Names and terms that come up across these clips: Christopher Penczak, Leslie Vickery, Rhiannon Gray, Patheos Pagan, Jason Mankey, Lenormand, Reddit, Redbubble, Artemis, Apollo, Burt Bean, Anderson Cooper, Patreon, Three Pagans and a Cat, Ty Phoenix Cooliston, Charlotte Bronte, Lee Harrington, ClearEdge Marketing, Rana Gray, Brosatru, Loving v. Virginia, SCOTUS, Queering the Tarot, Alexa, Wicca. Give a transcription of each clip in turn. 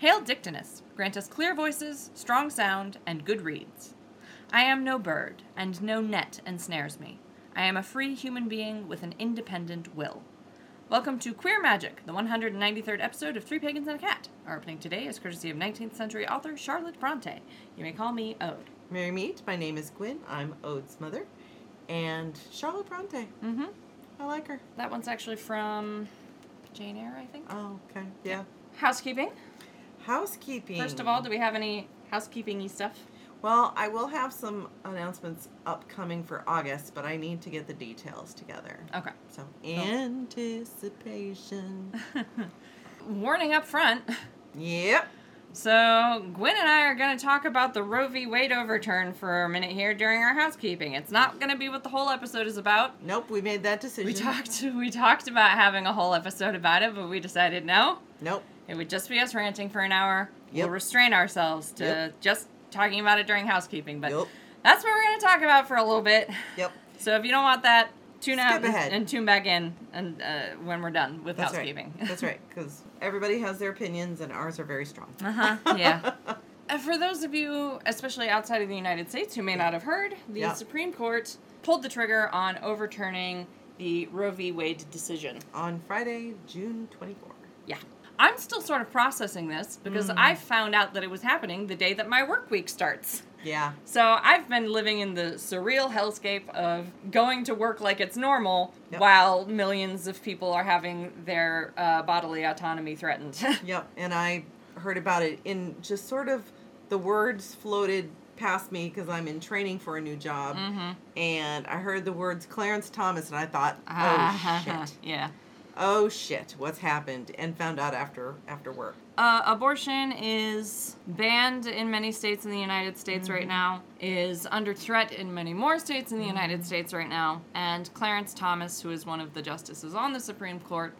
Hail Dictinus, grant us clear voices, strong sound, and good reeds. I am no bird, and no net ensnares me. I am a free human being with an independent will. Welcome to Queer Magic, the 193rd episode of Three Pagans and a Cat. Our opening today is courtesy of 19th century author Charlotte Bronte. You may call me Ode. Merry meet, my name is Gwyn, I'm Ode's mother, and Charlotte Bronte. Mm-hmm. I like her. That one's actually from Jane Eyre, I think. Oh, okay, yeah. Housekeeping. Housekeeping. First of all, do we have any housekeeping-y stuff? Well, I will have some announcements upcoming for August, but I need to get the details together. Okay. So, anticipation. Warning up front. Yep. So, Gwyn and I are going to talk about the Roe v. Wade overturn for a minute here during our housekeeping. It's not going to be what the whole episode is about. Nope, we made that decision. We talked about having a whole episode about it, but we decided no. Nope. It would just be us ranting for an hour. Yep. We'll restrain ourselves to just talking about it during housekeeping. But that's what we're going to talk about for a little bit. Yep. So if you don't want that, tune out and tune back in and when we're done with housekeeping. Right. That's right, because everybody has their opinions and ours are very strong. Uh-huh, yeah. For those of you, especially outside of the United States, who may not have heard, the Supreme Court pulled the trigger on overturning the Roe v. Wade decision. On Friday, June 24th. Yeah. I'm still sort of processing this because I found out that it was happening the day that my work week starts. Yeah. So I've been living in the surreal hellscape of going to work like it's normal while millions of people are having their bodily autonomy threatened. Yep. And I heard about it in just sort of the words floated past me because I'm in training for a new job. Mm-hmm. And I heard the words Clarence Thomas and I thought, oh, shit. Yeah. Oh, shit, what's happened, and found out after work. Abortion is banned in many states in the United States right now, is under threat in many more states in the United States right now, and Clarence Thomas, who is one of the justices on the Supreme Court,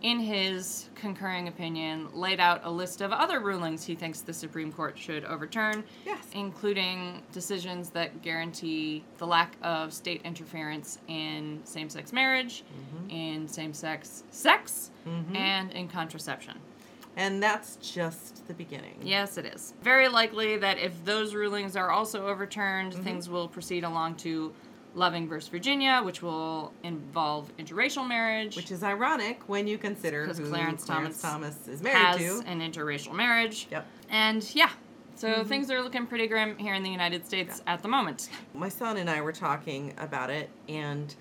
in his concurring opinion, laid out a list of other rulings he thinks the Supreme Court should overturn, including decisions that guarantee the lack of state interference in same-sex marriage, in same-sex sex, and in contraception. And that's just the beginning. Yes, it is. Very likely that if those rulings are also overturned, things will proceed along to Loving v. Virginia, which will involve interracial marriage. Which is ironic when you consider who Clarence Thomas is married to. Has an interracial marriage. Yep. And so things are looking pretty grim here in the United States at the moment. My son and I were talking about it, and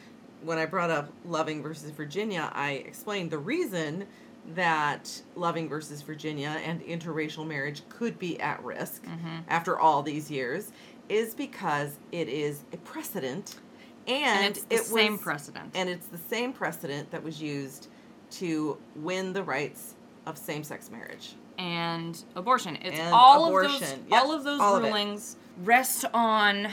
when I brought up Loving v. Virginia, I explained the reason that Loving versus Virginia and interracial marriage could be at risk after all these years is because it is a precedent, and it's the same precedent that was used to win the rights of same-sex marriage and abortion. All of those rulings rest on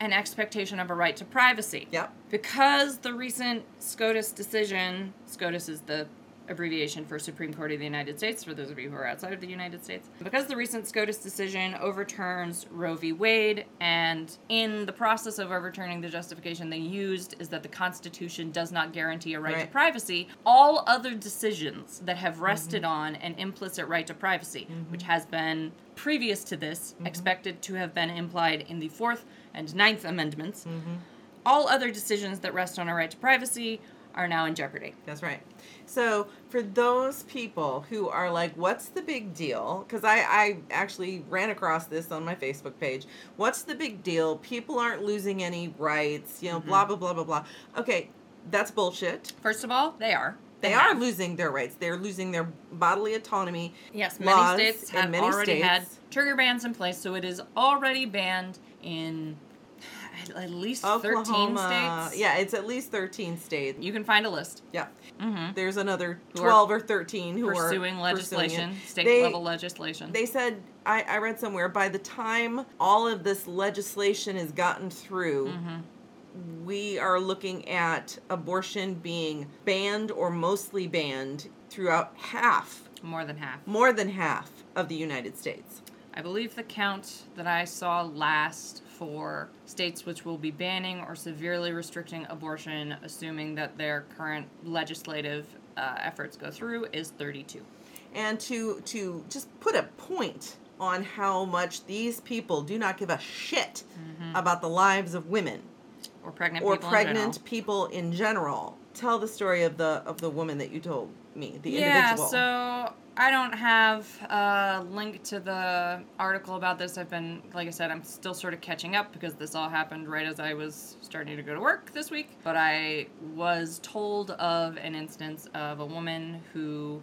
an expectation of a right to privacy. Yep. Because the recent SCOTUS decision, SCOTUS is the abbreviation for Supreme Court of the United States, for those of you who are outside of the United States. Because the recent SCOTUS decision overturns Roe v. Wade, and in the process of overturning, the justification they used is that the Constitution does not guarantee a right to privacy, all other decisions that have rested on an implicit right to privacy, which has been, previous to this, expected to have been implied in the Fourth and Ninth Amendments, all other decisions that rest on a right to privacy are now in jeopardy. That's right. So for those people who are like, what's the big deal? Because I actually ran across this on my Facebook page. What's the big deal? People aren't losing any rights, blah, blah, blah, blah, blah. Okay, that's bullshit. First of all, they are. They are losing their rights. They're losing their bodily autonomy. Yes, many states have already had trigger bans in place, so it is already banned in at least Oklahoma, 13 states? Yeah, it's at least 13 states. You can find a list. Yeah. Mm-hmm. There's another 12 or 13 who are pursuing legislation, state-level legislation. They said, I read somewhere, by the time all of this legislation is gotten through, we are looking at abortion being banned or mostly banned throughout more than half of the United States. I believe the count that I saw last for states which will be banning or severely restricting abortion, assuming that their current legislative efforts go through, is 32. and to just put a point on how much these people do not give a shit about the lives of women or pregnant people in general. Tell the story of the woman that you told me, the individual. Yeah, so I don't have a link to the article about this. I've been, like I said, I'm still sort of catching up because this all happened right as I was starting to go to work this week. But I was told of an instance of a woman who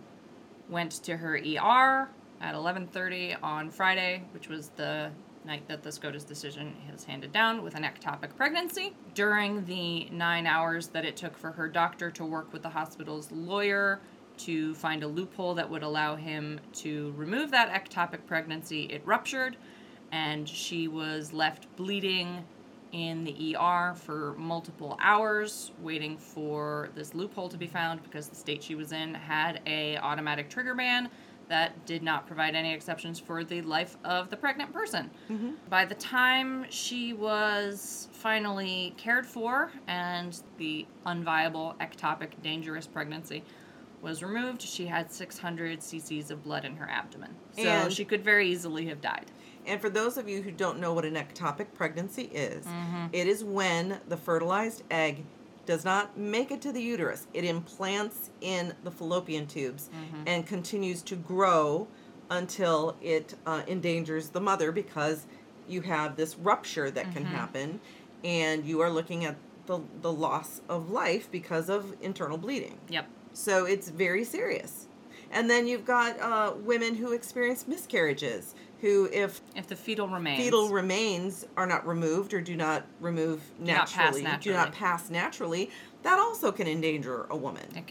went to her ER at 11:30 on Friday, which was the night that the SCOTUS decision is handed down, with an ectopic pregnancy. During the 9 hours that it took for her doctor to work with the hospital's lawyer to find a loophole that would allow him to remove that ectopic pregnancy, it ruptured, and she was left bleeding in the ER for multiple hours, waiting for this loophole to be found, because the state she was in had an automatic trigger ban that did not provide any exceptions for the life of the pregnant person. Mm-hmm. By the time she was finally cared for and the unviable, ectopic, dangerous pregnancy was removed, she had 600 cc's of blood in her abdomen. So she could very easily have died. And for those of you who don't know what an ectopic pregnancy is, it is when the fertilized egg does not make it to the uterus. It implants in the fallopian tubes and continues to grow until it endangers the mother, because you have this rupture that can happen, and you are looking at the loss of life because of internal bleeding. Yep. So it's very serious. And then you've got women who experience miscarriages, who if the fetal remains are not removed or do not pass naturally, that also can endanger a woman. It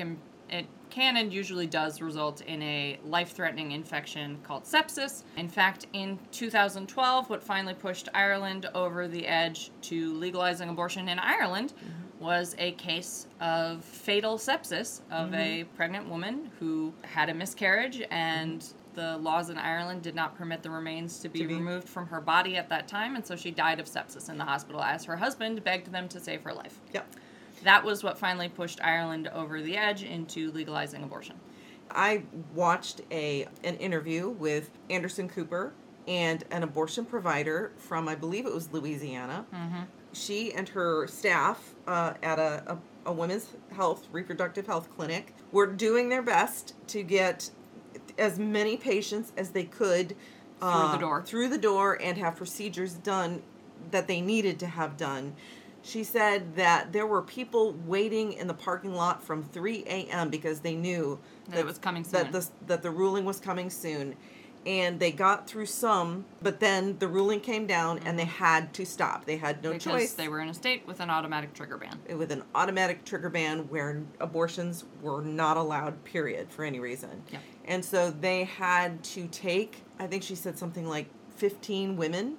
can and usually does result in a life-threatening infection called sepsis. In fact, in 2012, what finally pushed Ireland over the edge to legalizing abortion in Ireland was a case of fatal sepsis of a pregnant woman who had a miscarriage, and the laws in Ireland did not permit the remains to be removed from her body at that time, and so she died of sepsis in the hospital as her husband begged them to save her life. Yep. That was what finally pushed Ireland over the edge into legalizing abortion. I watched an interview with Anderson Cooper and an abortion provider from, I believe it was Louisiana. She and her staff at a women's health, reproductive health clinic were doing their best to get as many patients as they could through the door and have procedures done that they needed to have done. She said that there were people waiting in the parking lot from 3 a.m. because they knew that it was coming soon. That the ruling was coming soon. And they got through some, but then the ruling came down and they had to stop. They had no choice. Because they were in a state with an automatic trigger ban. With an automatic trigger ban where abortions were not allowed, period, for any reason. Yeah. And so they had to take, I think she said something like 15 women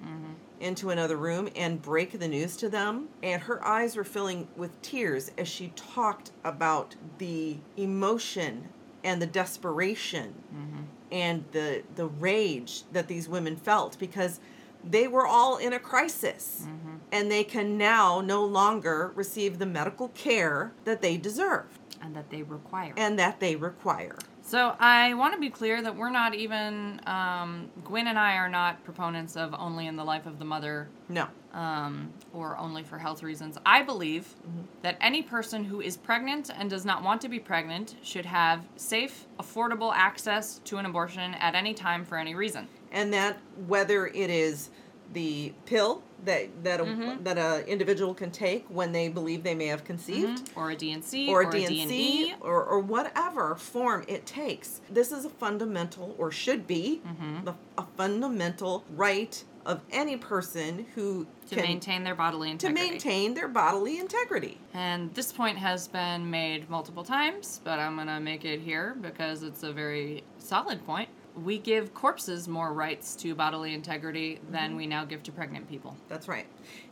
into another room and break the news to them. And her eyes were filling with tears as she talked about the emotion and the desperation and the rage that these women felt, because they were all in a crisis and they can now no longer receive the medical care that they deserve. And that they require. So I want to be clear that we're not even, Gwen and I are not proponents of only in the life of the mother. No. Or only for health reasons. I believe that any person who is pregnant and does not want to be pregnant should have safe, affordable access to an abortion at any time for any reason. And that whether it is the pill that a individual can take when they believe they may have conceived, or a DNC, or a DNE, or whatever form it takes. This is a fundamental, or should be, a fundamental right of any person who to maintain their bodily integrity. And this point has been made multiple times, but I'm going to make it here because it's a very solid point. We give corpses more rights to bodily integrity than we now give to pregnant people. That's right.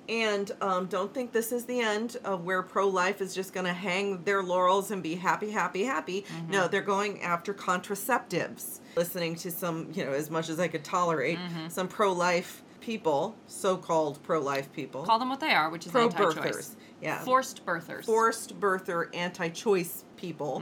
And don't think this is the end of where pro-life is just going to hang their laurels and be happy, happy, happy. No, they're going after contraceptives. Listening to some, as much as I could tolerate, some pro-life people, so-called pro-life people. Call them what they are, which is anti-choice. Yeah. Forced birthers. Forced birther anti-choice people.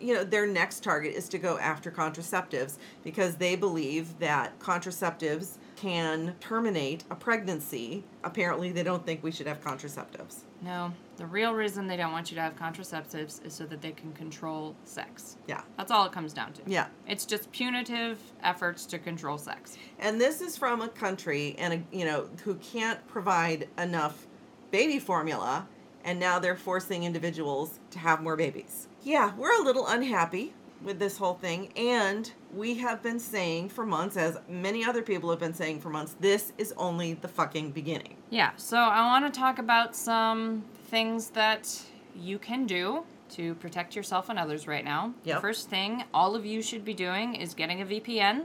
you know, their next target is to go after contraceptives because they believe that contraceptives can terminate a pregnancy. Apparently, they don't think we should have contraceptives. No. The real reason they don't want you to have contraceptives is so that they can control sex. Yeah. That's all it comes down to. Yeah. It's just punitive efforts to control sex. And this is from a country and a, you know, who can't provide enough baby formula, and now they're forcing individuals to have more babies. Yeah, we're a little unhappy with this whole thing, and we have been saying for months, as many other people have been saying for months, this is only the fucking beginning. Yeah, so I want to talk about some things that you can do to protect yourself and others right now. Yep. The first thing all of you should be doing is getting a VPN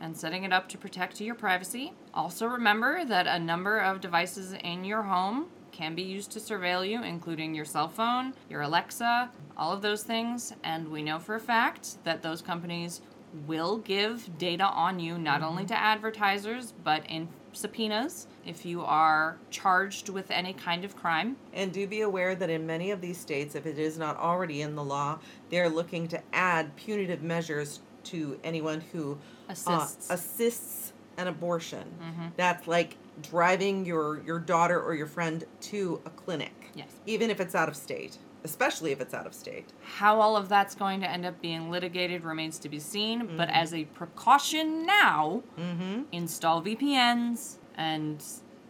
and setting it up to protect your privacy. Also remember that a number of devices in your home can be used to surveil you, including your cell phone, your Alexa, all of those things. And we know for a fact that those companies will give data on you, not only to advertisers, but in subpoenas if you are charged with any kind of crime. And do be aware that in many of these states, if it is not already in the law, they're looking to add punitive measures to anyone who assists an abortion. That's like driving your daughter or your friend to a clinic. Yes. Even if it's out of state. Especially if it's out of state. How all of that's going to end up being litigated remains to be seen, but as a precaution now, install VPNs and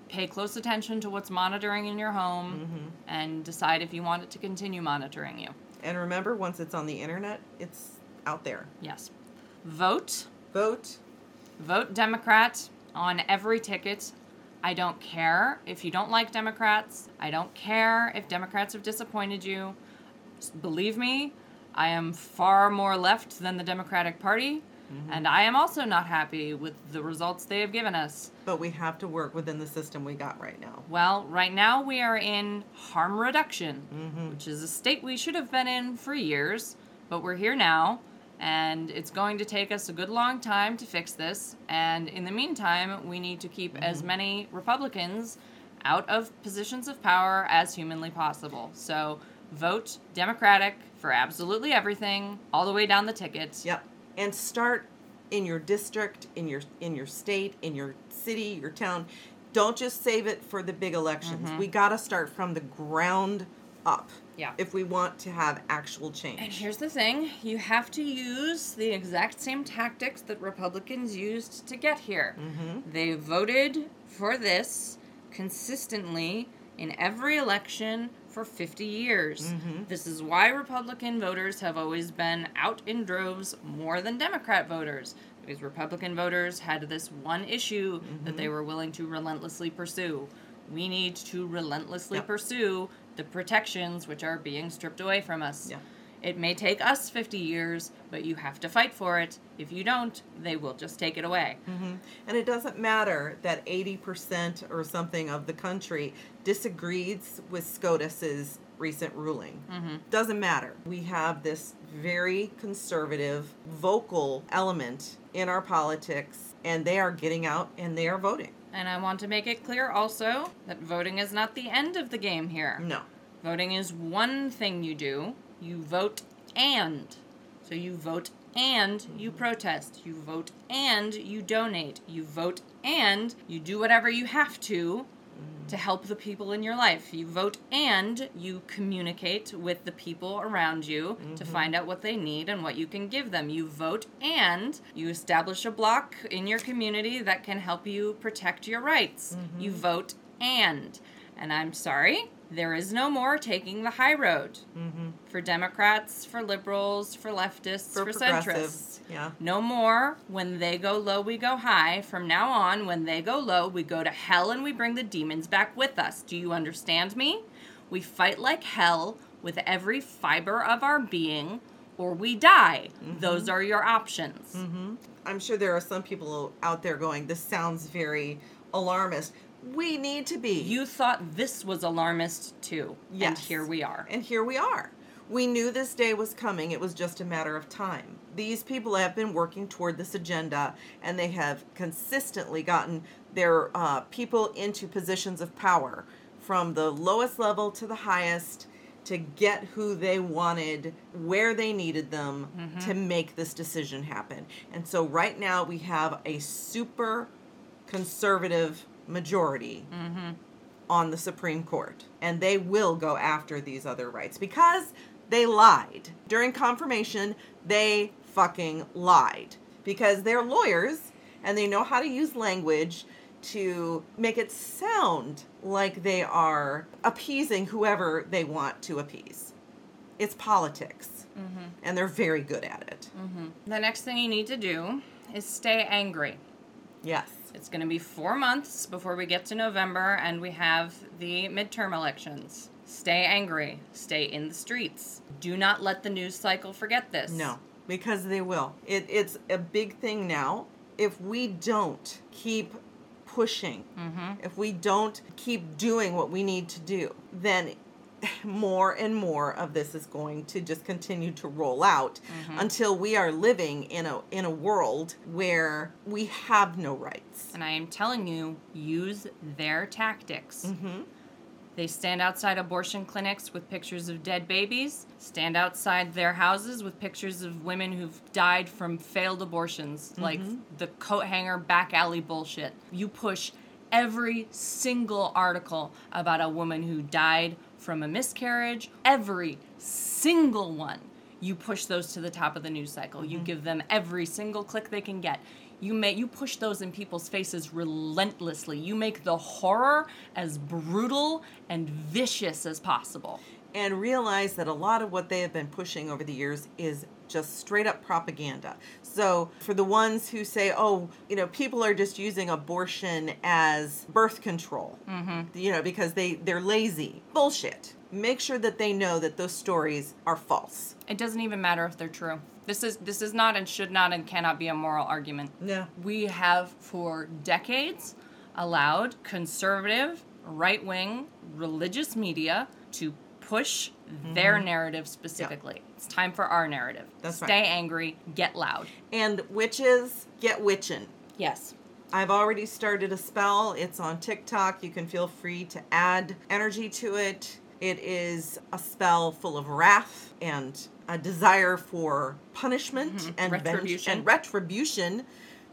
pay close attention to what's monitoring in your home and decide if you want it to continue monitoring you. And remember, once it's on the internet, it's out there. Yes. Vote Democrat on every ticket. I don't care if you don't like Democrats. I don't care if Democrats have disappointed you. Believe me, I am far more left than the Democratic Party, and I am also not happy with the results they have given us. But we have to work within the system we got right now. Well, right now we are in harm reduction, which is a state we should have been in for years, but we're here now. And it's going to take us a good long time to fix this. And in the meantime, we need to keep as many Republicans out of positions of power as humanly possible. So vote Democratic for absolutely everything, all the way down the ticket. Yep. And start in your district, in your state, in your city, your town. Don't just save it for the big elections. We got to start from the ground up. Yeah. If we want to have actual change. And here's the thing. You have to use the exact same tactics that Republicans used to get here. They voted for this consistently in every election for 50 years. This is why Republican voters have always been out in droves more than Democrat voters. Because Republican voters had this one issue that they were willing to relentlessly pursue. We need to relentlessly pursue the protections which are being stripped away from us. Yeah. It may take us 50 years, but you have to fight for it. If you don't, they will just take it away. And it doesn't matter that 80% or something of the country disagrees with SCOTUS's recent ruling. Doesn't matter. We have this very conservative, vocal element in our politics, and they are getting out and they are voting. And I want to make it clear also that voting is not the end of the game here. No. Voting is one thing you do. You vote and. So you vote and you protest. You vote and you donate. You vote and you do whatever you have to help the people in your life. You vote and you communicate with the people around you to find out what they need and what you can give them. You vote and you establish a block in your community that can help you protect your rights. You vote and. And I'm sorry, there is no more taking the high road for Democrats, for liberals, for leftists, for centrists. Yeah. No more when they go low, we go high. From now on, when they go low, we go to hell and we bring the demons back with us. Do you understand me? We fight like hell with every fiber of our being, or we die. Those are your options. I'm sure there are some people out there going, this sounds very alarmist. We need to be. You thought this was alarmist too. Yes. And here we are. We knew this day was coming. It was just a matter of time. These people have been working toward this agenda, and they have consistently gotten their people into positions of power from the lowest level to the highest to get who they wanted, where they needed them, mm-hmm. to make this decision happen. And so right now we have a super conservative majority mm-hmm. on the Supreme Court. And they will go after these other rights because they lied. During confirmation, they fucking lied because they're lawyers and they know how to use language to make it sound like they are appeasing whoever they want to appease. It's politics. Mm-hmm. And they're very good at it. Mm-hmm. The next thing you need to do is stay angry. Yes. It's going to be 4 months before we get to November and we have the midterm elections. Stay angry. Stay in the streets. Do not let the news cycle forget this. No, because they will. It's a big thing now. If we don't keep pushing, mm-hmm. if we don't keep doing what we need to do, then more and more of this is going to just continue to roll out mm-hmm. until we are living in a world where we have no rights. And I am telling you, use their tactics. Mm-hmm. They stand outside abortion clinics with pictures of dead babies, stand outside their houses with pictures of women who've died from failed abortions, mm-hmm. like the coat hanger back alley bullshit. You push every single article about a woman who died from a miscarriage, every single one. You push those to the top of the news cycle. Mm-hmm. You give them every single click they can get. You push those in people's faces relentlessly. You make the horror as brutal and vicious as possible. And realize that a lot of what they have been pushing over the years is just straight up propaganda. So for the ones who say, people are just using abortion as birth control, mm-hmm. Because they're lazy. Bullshit. Make sure that they know that those stories are false. It doesn't even matter if they're true. This is not and should not and cannot be a moral argument. No. We have for decades allowed conservative, right-wing, religious media to push mm-hmm. their narrative specifically. Yeah. It's time for our narrative. That's right. Stay angry, get loud. And witches, get witchin'. Yes. I've already started a spell. It's on TikTok. You can feel free to add energy to it. It is a spell full of wrath and a desire for punishment mm-hmm. and retribution. And retribution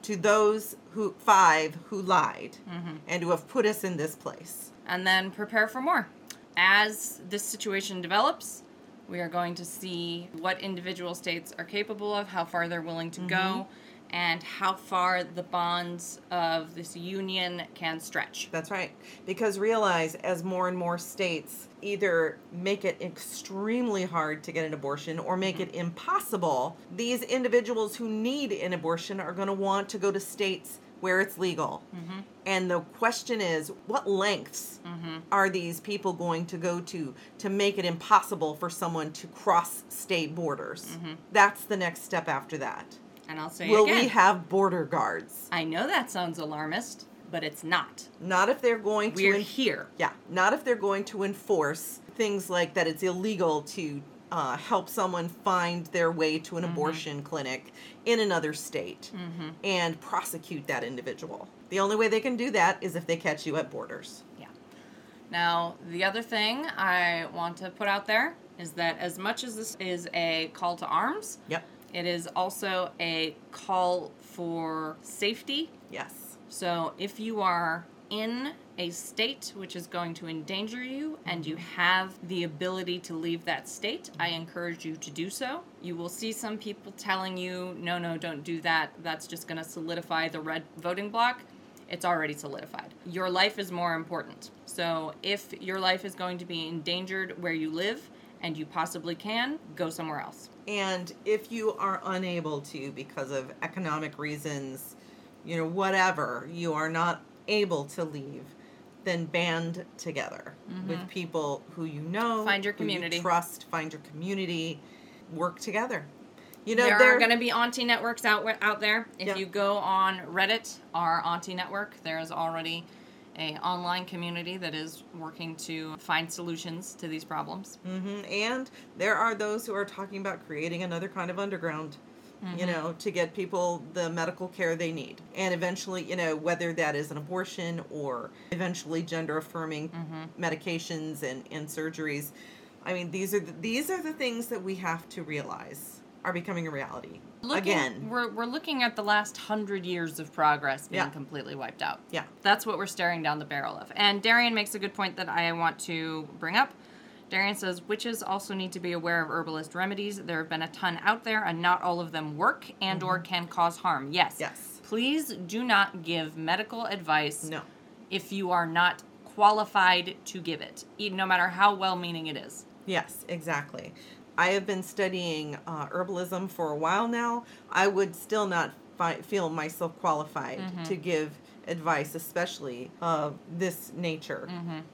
to those who lied mm-hmm. and who have put us in this place. And then prepare for more. As this situation develops, we are going to see what individual states are capable of, how far they're willing to mm-hmm. go, and how far the bonds of this union can stretch. That's right. Because realize, as more and more states either make it extremely hard to get an abortion or make mm-hmm. it impossible, these individuals who need an abortion are going to want to go to states where it's legal. Mm-hmm. And the question is, what lengths mm-hmm. are these people going to go to make it impossible for someone to cross state borders? Mm-hmm. That's the next step after that. And I'll say again. Will we have border guards? I know that sounds alarmist, but it's not. Not if they're going to... We're here. Yeah. Not if they're going to enforce things like that it's illegal to help someone find their way to an mm-hmm. abortion clinic in another state mm-hmm. and prosecute that individual. The only way they can do that is if they catch you at borders. Yeah. Now, the other thing I want to put out there is that as much as this is a call to arms... Yep. It is also a call for safety. Yes. So if you are in a state which is going to endanger you and you have the ability to leave that state, I encourage you to do so. You will see some people telling you, no, don't do that. That's just going to solidify the red voting bloc. It's already solidified. Your life is more important. So if your life is going to be endangered where you live, and you possibly can, go somewhere else. And if you are unable to, because of economic reasons, whatever, you are not able to leave, then band together mm-hmm. with people who you know. Find your community. Who you trust, find your community, work together. There are going to be auntie networks out there. If yeah. you go on Reddit, our auntie network, there is already an online community that is working to find solutions to these problems. Mm-hmm. And there are those who are talking about creating another kind of underground, mm-hmm. To get people the medical care they need. And eventually, whether that is an abortion or eventually gender-affirming mm-hmm. medications and surgeries, I mean, these are the things that we have to realize are becoming a reality. We're looking at the last 100 years of progress being completely wiped out. Yeah. That's what we're staring down the barrel of. And Darian makes a good point that I want to bring up. Darian says, witches also need to be aware of herbalist remedies. There have been a ton out there, and not all of them work and or can cause harm. Yes. Yes. Please do not give medical advice if you are not qualified to give it, no matter how well-meaning it is. Yes, exactly. I have been studying herbalism for a while now. I would still not feel myself qualified to give advice, especially of this nature,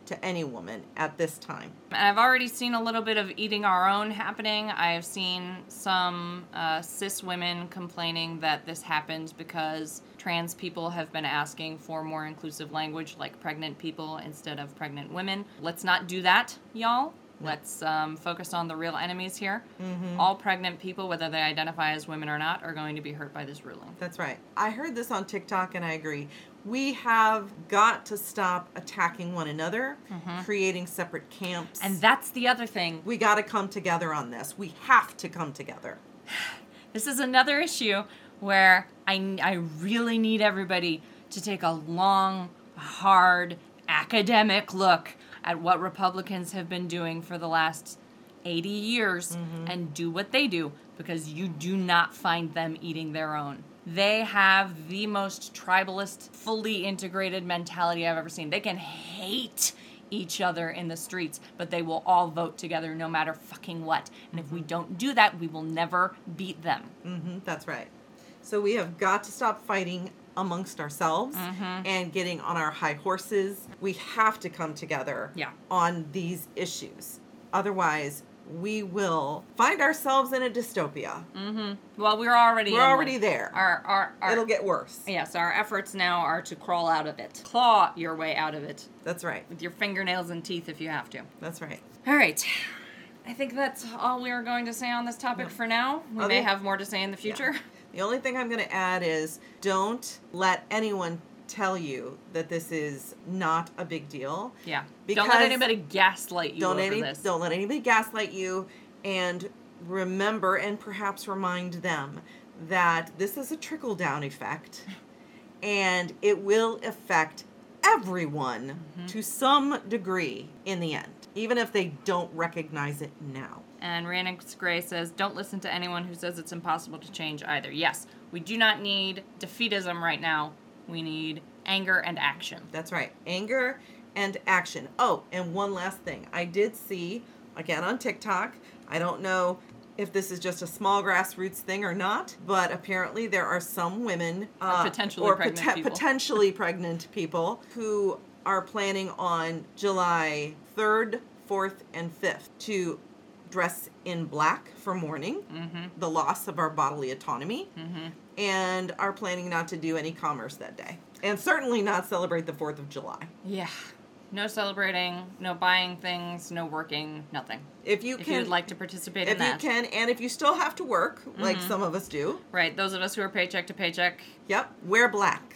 to any woman at this time. And I've already seen a little bit of eating our own happening. I've seen some cis women complaining that this happens because trans people have been asking for more inclusive language, like pregnant people instead of pregnant women. Let's not do that, y'all. Let's focus on the real enemies here. Mm-hmm. All pregnant people, whether they identify as women or not, are going to be hurt by this ruling. That's right. I heard this on TikTok, and I agree. We have got to stop attacking one another, creating separate camps. And that's the other thing. We got to come together on this. We have to come together. This is another issue where I really need everybody to take a long, hard, academic look at what Republicans have been doing for the last 80 years and do what they do, because you do not find them eating their own. They have the most tribalist, fully integrated mentality I've ever seen. They can hate each other in the streets, but they will all vote together no matter fucking what. And if we don't do that, we will never beat them. Mm-hmm. That's right. So we have got to stop fighting amongst ourselves and getting on our high horses. We have to come together on these issues. Otherwise, we will find ourselves in a dystopia. Well, we're already there. It'll get worse. Yes, our efforts now are to crawl out of it. Claw your way out of it. That's right. With your fingernails and teeth if you have to. That's right. All right. I think that's all we are going to say on this topic for now. We may have more to say in the future. Yeah. The only thing I'm going to add is, don't let anyone tell you that this is not a big deal. Yeah. Don't let anybody gaslight you over this. Don't let anybody gaslight you, and remember and perhaps remind them that this is a trickle-down effect and it will affect everyone to some degree in the end, even if they don't recognize it now. And Rhiannon Gray says, don't listen to anyone who says it's impossible to change either. Yes, we do not need defeatism right now. We need anger and action. That's right. Anger and action. Oh, and one last thing. I did see, again on TikTok, I don't know if this is just a small grassroots thing or not, but apparently there are some women potentially pregnant people who are planning on July 3rd, 4th, and 5th to dress in black for mourning, the loss of our bodily autonomy, and are planning not to do any commerce that day. And certainly not celebrate the 4th of July. Yeah. No celebrating, no buying things, no working, nothing. If you'd like to participate in that. If you can, and if you still have to work, like some of us do. Right, those of us who are paycheck to paycheck. Yep, wear black.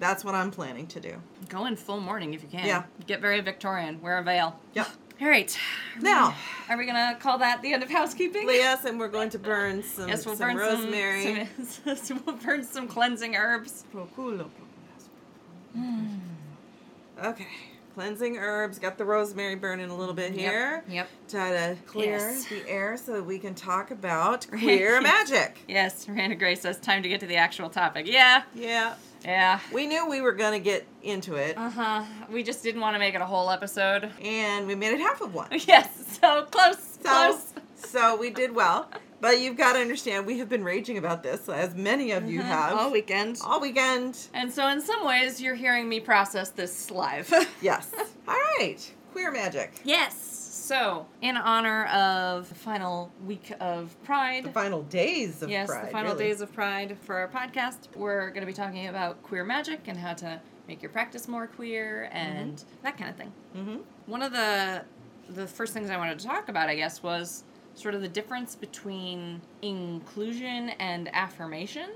That's what I'm planning to do. Go in full mourning if you can. Yeah. Get very Victorian, wear a veil. Yep. All right. Now, are we going to call that the end of housekeeping? Yes, and we're going to burn some, burn rosemary. We'll burn some cleansing herbs. Okay. Cleansing herbs. Got the rosemary burning a little bit here. Yep. Try to clear the air so that we can talk about queer magic. Yes. Miranda Gray says, time to get to the actual topic. Yeah. Yeah. Yeah. We knew we were going to get into it. We just didn't want to make it a whole episode. And we made it half of one. Yes. So close. So we did well. But you've got to understand, we have been raging about this, as many of you have. All weekend. All weekend. And so in some ways, you're hearing me process this live. Yes. All right. Queer magic. Yes. So, in honor of the final week of Pride. The final days of Pride. Yes, the final days of Pride for our podcast. We're going to be talking about queer magic and how to make your practice more queer and that kind of thing. One of the first things I wanted to talk about, I guess, was sort of the difference between inclusion and affirmation.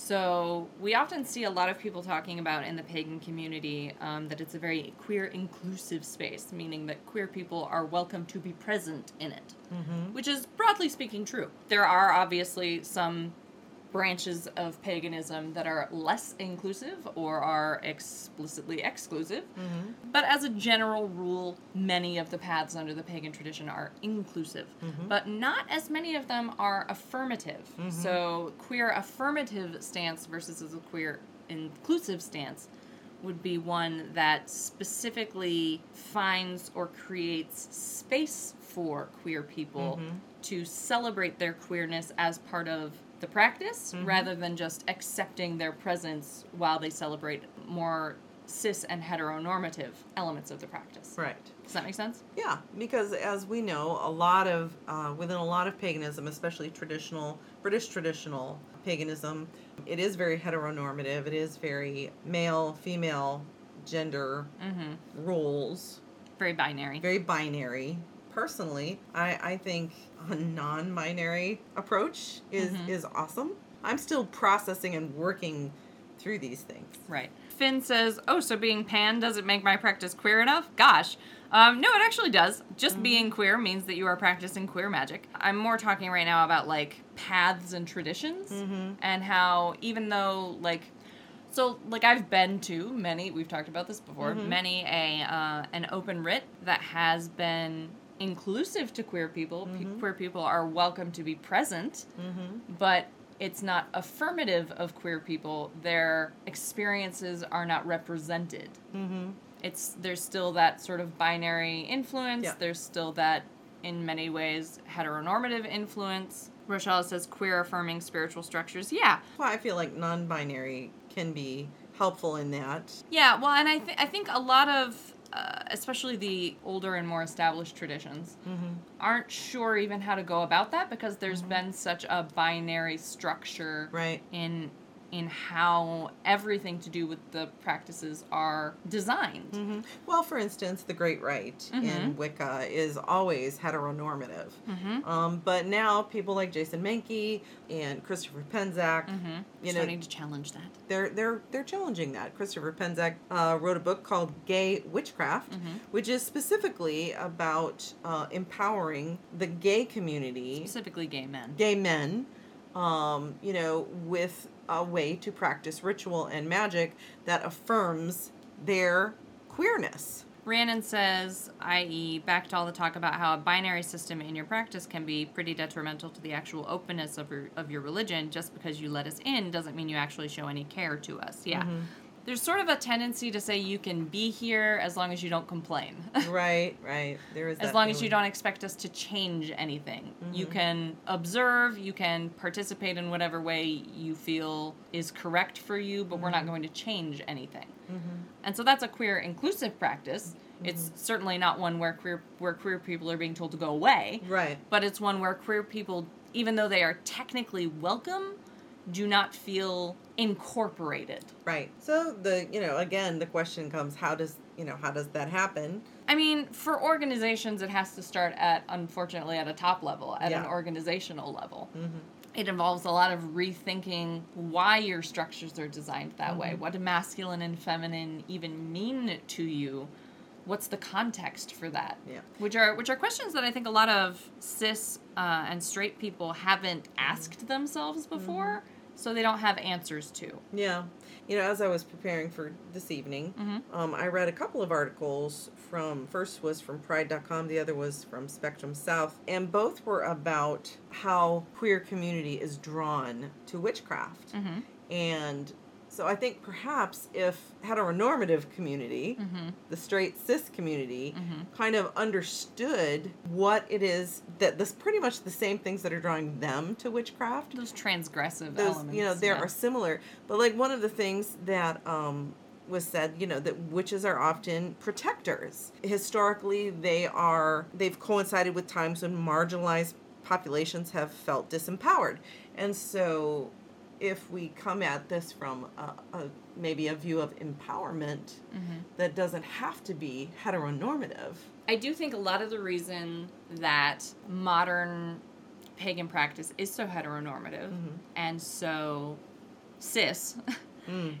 So we often see a lot of people talking about in the pagan community that it's a very queer inclusive space, meaning that queer people are welcome to be present in it, which is broadly speaking true. There are obviously some branches of paganism that are less inclusive or are explicitly exclusive, but as a general rule, many of the paths under the pagan tradition are inclusive, but not as many of them are affirmative. So queer affirmative stance versus a queer inclusive stance would be one that specifically finds or creates space for queer people to celebrate their queerness as part of the practice, rather than just accepting their presence while they celebrate more cis and heteronormative elements of the practice. Right. Does that make sense? Yeah, because as we know, a lot of, within a lot of paganism, especially traditional, British traditional paganism, it is very heteronormative. It is very male, female, gender roles. Very binary. Very binary. Personally, I think a non-binary approach is awesome. I'm still processing and working through these things. Right. Finn says, oh, so being pan doesn't make my practice queer enough? Gosh. No, it actually does. Just being queer means that you are practicing queer magic. I'm more talking right now about, like, paths and traditions and how even though, like... So, like, I've been to many, we've talked about this before, many an open writ that has been inclusive to queer people. Queer people are welcome to be present, but it's not affirmative of queer people. Their experiences are not represented. There's still that sort of binary influence. Yeah. There's still that, in many ways, heteronormative influence. Rochelle says queer-affirming spiritual structures. Yeah. Well, I feel like non-binary can be helpful in that. Yeah, well, and I think a lot of, especially the older and more established traditions, aren't sure even how to go about that because there's been such a binary structure in how everything to do with the practices are designed. Well, for instance, the Great Rite in Wicca is always heteronormative. But now people like Jason Mankey and Christopher Penczak, you know, starting to challenge that. They're challenging that. Christopher Penczak wrote a book called Gay Witchcraft, which is specifically about empowering the gay community, specifically gay men, you know, with a way to practice ritual and magic that affirms their queerness. Rhiannon says, i.e., back to all the talk about how a binary system in your practice can be pretty detrimental to the actual openness of your religion. Just because you let us in doesn't mean you actually show any care to us. Yeah. There's sort of a tendency to say you can be here as long as you don't complain. Right. There is that as long feeling. As you don't expect us to change anything. You can observe, you can participate in whatever way you feel is correct for you, but we're not going to change anything. And so that's a queer inclusive practice. It's certainly not one where queer people are being told to go away. Right. But it's one where queer people, even though they are technically welcome, do not feel incorporated. Right. So the question comes, how does that happen? I mean, for organizations, it has to start unfortunately at a top level, at an organizational level. It involves a lot of rethinking why your structures are designed that way. What do masculine and feminine even mean to you? What's the context for that? Yeah. Which are questions that I think a lot of cis and straight people haven't asked themselves before, so they don't have answers to. Yeah. You know, as I was preparing for this evening, I read a couple of articles first was from Pride.com, the other was from Spectrum South, and both were about how queer community is drawn to witchcraft. And so I think perhaps if heteronormative community, the straight cis community, kind of understood what it is that this pretty much the same things that are drawing them to witchcraft. Those transgressive elements. You know, there are similar. But like one of the things that was said, you know, that witches are often protectors. Historically, they've coincided with times when marginalized populations have felt disempowered. And so if we come at this from maybe a view of empowerment that doesn't have to be heteronormative. I do think a lot of the reason that modern pagan practice is so heteronormative and so cis,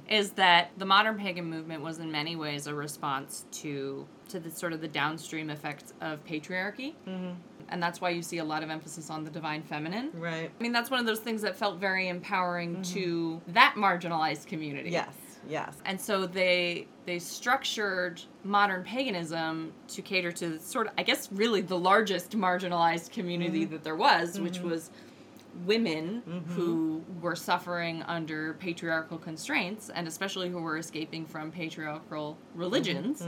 is that the modern pagan movement was in many ways a response to the sort of the downstream effects of patriarchy. Mm-hmm. And that's why you see a lot of emphasis on the divine feminine. Right. I mean, that's one of those things that felt very empowering to that marginalized community. Yes, yes. And so they structured modern paganism to cater to sort of, I guess, really the largest marginalized community that there was, which was women who were suffering under patriarchal constraints, and especially who were escaping from patriarchal religions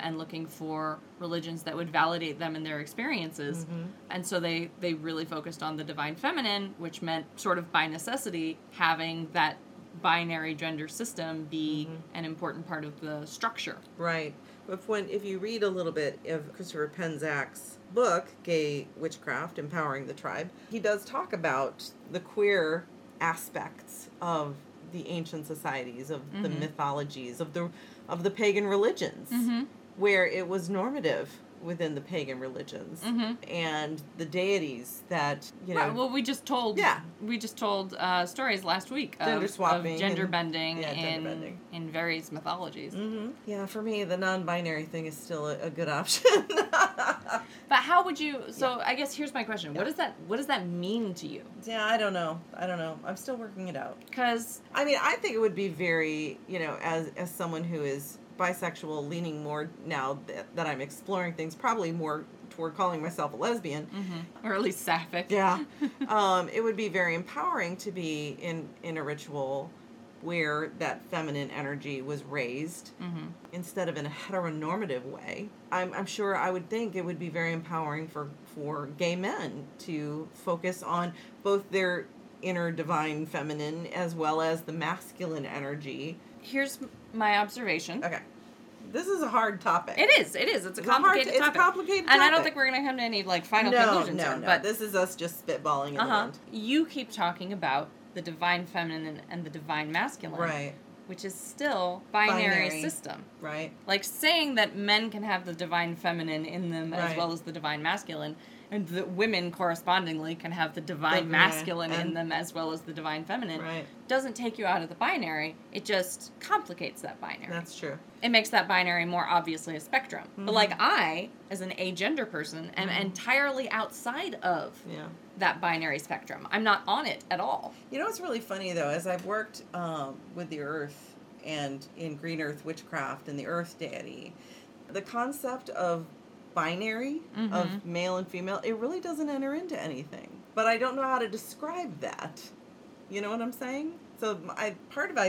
and looking for religions that would validate them in their experiences. And so they really focused on the divine feminine, which meant sort of by necessity having that binary gender system be an important part of the structure. Right. If you read a little bit of Christopher Penczak's book, Gay Witchcraft, Empowering the Tribe, he does talk about the queer aspects of the ancient societies, of the mythologies, of the pagan religions, where it was normative within the pagan religions and the deities that, you know... Right, well, we just told stories last week of gender swapping, of gender bending in various mythologies. Mm-hmm. Yeah, for me, the non-binary thing is still a good option. But how would you... So, yeah. I guess here's my question. Yeah. What does that mean to you? Yeah, I don't know. I'm still working it out. Because... I mean, I think it would be very, you know, as someone who is... bisexual, leaning more now that I'm exploring things, probably more toward calling myself a lesbian. Mm-hmm. Or at least sapphic. Yeah. It would be very empowering to be in a ritual where that feminine energy was raised instead of in a heteronormative way. I'm sure I would think it would be very empowering for gay men to focus on both their inner divine feminine as well as the masculine energy. Here's my observation. Okay. This is a hard topic. It is. It's a complicated topic. And I don't think we're going to come to any, like, final conclusions. No. But this is us just spitballing in the round. You keep talking about the divine feminine and the divine masculine. Right. Which is still binary system. Right. Like, saying that men can have the divine feminine in them as well as the divine masculine, and that women correspondingly can have the divine masculine in them as well as the divine feminine, doesn't take you out of the binary. It just complicates that binary. That's true. It makes that binary more obviously a spectrum. Mm-hmm. But, like, I, as an agender person, am entirely outside of that binary spectrum. I'm not on it at all. You know what's really funny, though, as I've worked with the earth and in Green Earth Witchcraft and the earth deity, the concept of binary of male and female, it really doesn't enter into anything. But I don't know how to describe that. You know what I'm saying? So I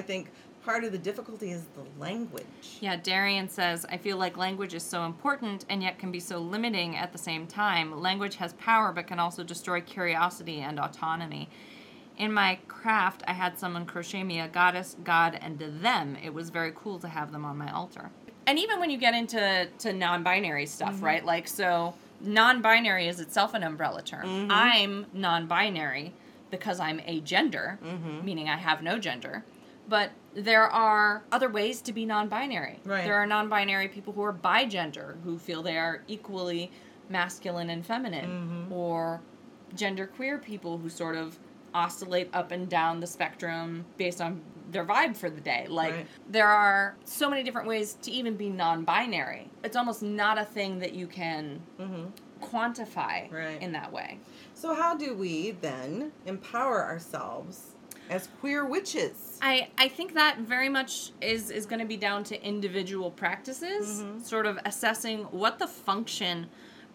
think part of the difficulty is the language. Yeah, Darian says, I feel like language is so important and yet can be so limiting at the same time. Language has power but can also destroy curiosity and autonomy. In my craft, I had someone crochet me a goddess, god, and them. It was very cool to have them on my altar. And even when you get into non-binary stuff, right? Like, so non-binary is itself an umbrella term. I'm non-binary because I'm agender, meaning I have no gender. But there are other ways to be non-binary. Right. There are non-binary people who are bigender, who feel they are equally masculine and feminine, or genderqueer people who sort of oscillate up and down the spectrum based on their vibe for the day. Like, there are so many different ways to even be non-binary. It's almost not a thing that you can quantify in that way. So how do we then empower ourselves as queer witches? I think that very much is going to be down to individual practices, sort of assessing what the function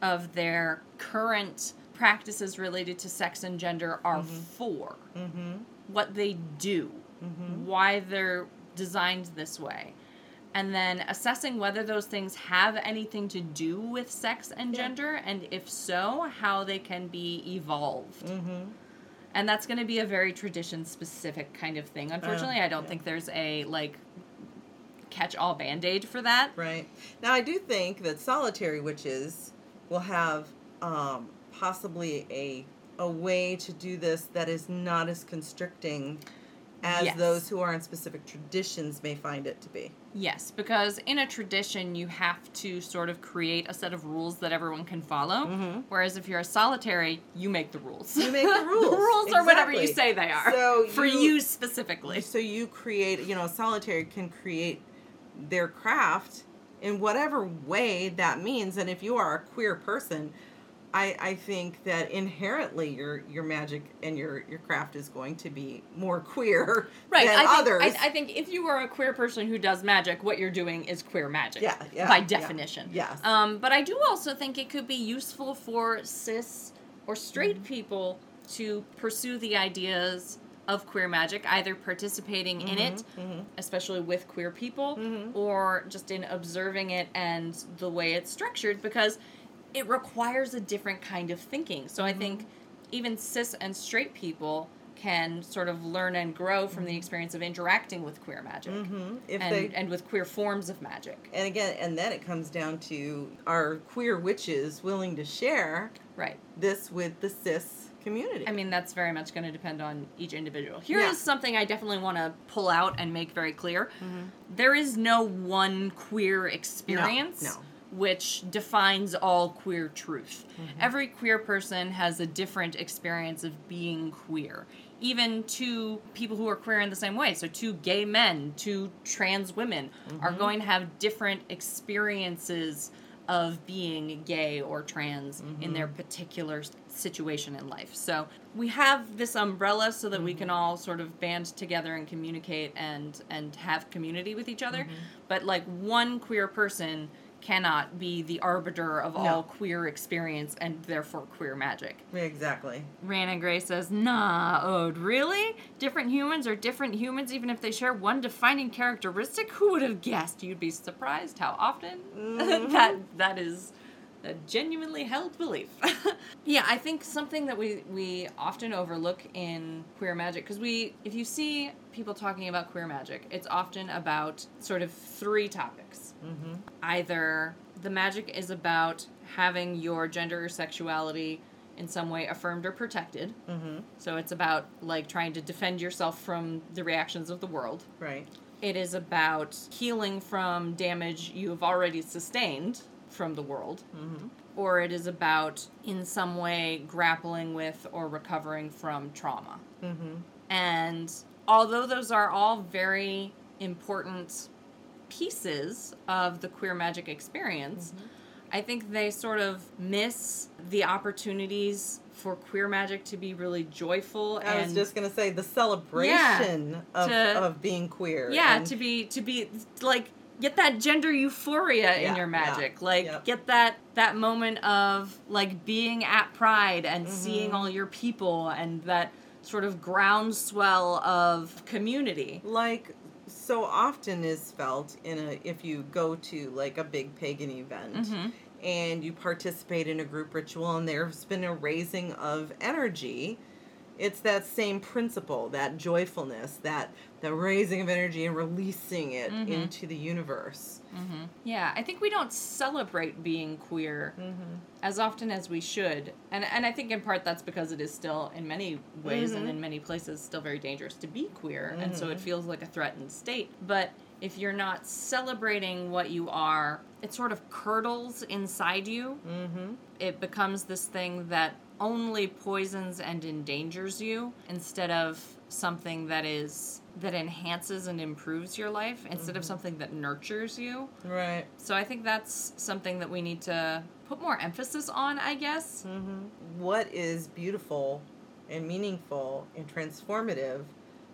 of their current practices related to sex and gender are for, what they do, why they're designed this way, and then assessing whether those things have anything to do with sex and gender, and if so, how they can be evolved. And that's going to be a very tradition-specific kind of thing. Unfortunately, I don't think there's a, like, catch-all Band-Aid for that. Right. Now, I do think that solitary witches will have... possibly a way to do this that is not as constricting as yes. those who are in specific traditions may find it to be. Yes, because in a tradition, you have to sort of create a set of rules that everyone can follow, mm-hmm. whereas if you're a solitary, you make the rules. You make the rules. The rules exactly. are whatever you say they are, so for you specifically. So you create, you know, a solitary can create their craft in whatever way that means, and if you are a queer person... I think that inherently your magic and your craft is going to be more queer right. than others. I think if you are a queer person who does magic, what you're doing is queer magic by definition. Yeah. Yes. But I do also think it could be useful for cis or straight mm-hmm. people to pursue the ideas of queer magic, either participating mm-hmm, in it, mm-hmm. especially with queer people, mm-hmm. or just in observing it and the way it's structured, because... it requires a different kind of thinking. So I think even cis and straight people can sort of learn and grow from the experience of interacting with queer magic and with queer forms of magic. And again, and then it comes down to are queer witches willing to share right. this with the cis community. I mean, that's very much going to depend on each individual. Here is something I definitely want to pull out and make very clear. Mm-hmm. There is no one queer experience. No. Which defines all queer truth. Mm-hmm. Every queer person has a different experience of being queer. Even two people who are queer in the same way, so two gay men, two trans women, mm-hmm. are going to have different experiences of being gay or trans mm-hmm. in their particular situation in life. So we have this umbrella so that mm-hmm. we can all sort of band together and communicate and have community with each other. Mm-hmm. But like one queer person cannot be the arbiter of all queer experience and therefore queer magic. Exactly. Rana Gray says, nah, Ode, really? Different humans are different humans even if they share one defining characteristic? Who would have guessed? You'd be surprised how often mm-hmm. that is a genuinely held belief. Yeah, I think something that we often overlook in queer magic, because if you see people talking about queer magic, it's often about sort of three topics. Mm-hmm. Either the magic is about having your gender or sexuality in some way affirmed or protected. Mm-hmm. So it's about, like, trying to defend yourself from the reactions of the world. Right. It is about healing from damage you have already sustained from the world, mm-hmm. or it is about in some way grappling with or recovering from trauma. Mm-hmm. And although those are all very important pieces of the queer magic experience, mm-hmm. I think they sort of miss the opportunities for queer magic to be really joyful. I was just going to say the celebration of being queer. Yeah, and to be like, get that gender euphoria in your magic. Yeah, like, get that moment of, like, being at Pride and mm-hmm. seeing all your people and that sort of groundswell of community. Like, so often is felt if you go to, like, a big pagan event mm-hmm. and you participate in a group ritual and there's been a raising of energy. It's that same principle, that joyfulness, that the raising of energy and releasing it mm-hmm. into the universe. Mm-hmm. Yeah, I think we don't celebrate being queer mm-hmm. as often as we should. And I think in part that's because it is still, in many ways mm-hmm. and in many places, still very dangerous to be queer. Mm-hmm. And so it feels like a threatened state. But if you're not celebrating what you are, it sort of curdles inside you. Mm-hmm. It becomes this thing that only poisons and endangers you instead of something that enhances and improves your life, instead mm-hmm. of something that nurtures you. Right. So I think that's something that we need to put more emphasis on, I guess. Mm-hmm. What is beautiful and meaningful and transformative